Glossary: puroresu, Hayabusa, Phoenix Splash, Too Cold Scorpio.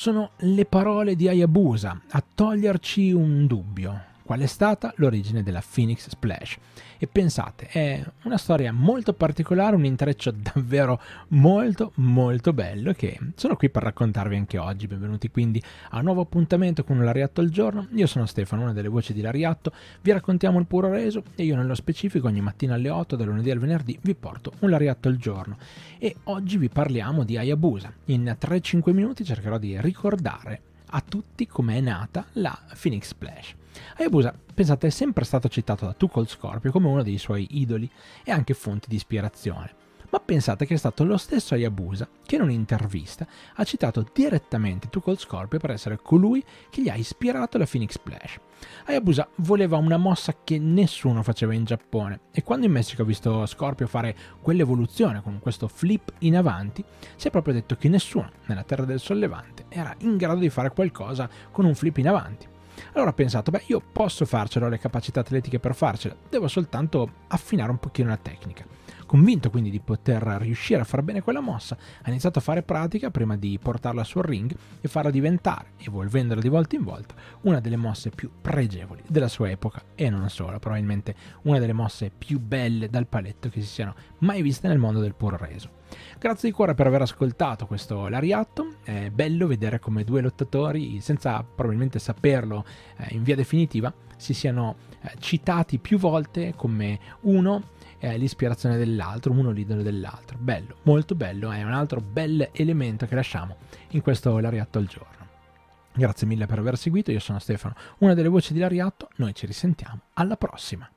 sono le parole di Hayabusa a toglierci un dubbio. Qual è stata l'origine della Phoenix Splash? E pensate, è una storia molto particolare, un intreccio davvero molto bello che sono qui per raccontarvi anche oggi. Benvenuti quindi a un nuovo appuntamento con l'Ariatto al giorno. Io sono Stefano, una delle voci di l'Ariatto, vi raccontiamo il puroresu e io nello specifico ogni mattina alle 8 dal lunedì al venerdì vi porto un l'Ariatto al giorno e oggi vi parliamo di Hayabusa. In 3-5 minuti cercherò di ricordare a tutti com'è nata la Phoenix Splash. Hayabusa, pensate, è sempre stato citato da Too Cold Scorpio come uno dei suoi idoli e anche fonte di ispirazione, ma pensate che è stato lo stesso Hayabusa che in un'intervista ha citato direttamente Too Cold Scorpio per essere colui che gli ha ispirato la Phoenix Splash. Hayabusa voleva una mossa che nessuno faceva in Giappone e quando in Messico ha visto Scorpio fare quell'evoluzione con questo flip in avanti, si è proprio detto che nessuno nella terra del sollevante era in grado di fare qualcosa con un flip in avanti. Allora ho pensato, io posso farcela, ho le capacità atletiche per farcela, devo soltanto affinare un pochino la tecnica. Convinto quindi di poter riuscire a far bene quella mossa, ha iniziato a fare pratica prima di portarla sul ring e farla diventare, evolvendola di volta in volta, una delle mosse più pregevoli della sua epoca e non solo, probabilmente una delle mosse più belle dal paletto che si siano mai viste nel mondo del puroresu. Grazie di cuore per aver ascoltato questo L'Ariatto, è bello vedere come due lottatori, senza probabilmente saperlo in via definitiva, si siano citati più volte come uno l'ispirazione dell'altro, uno l'idolo dell'altro. Bello, molto bello, è un altro bel elemento che lasciamo in questo L'Ariatto al giorno. Grazie mille per aver seguito, io sono Stefano, una delle voci di L'Ariatto, noi ci risentiamo alla prossima.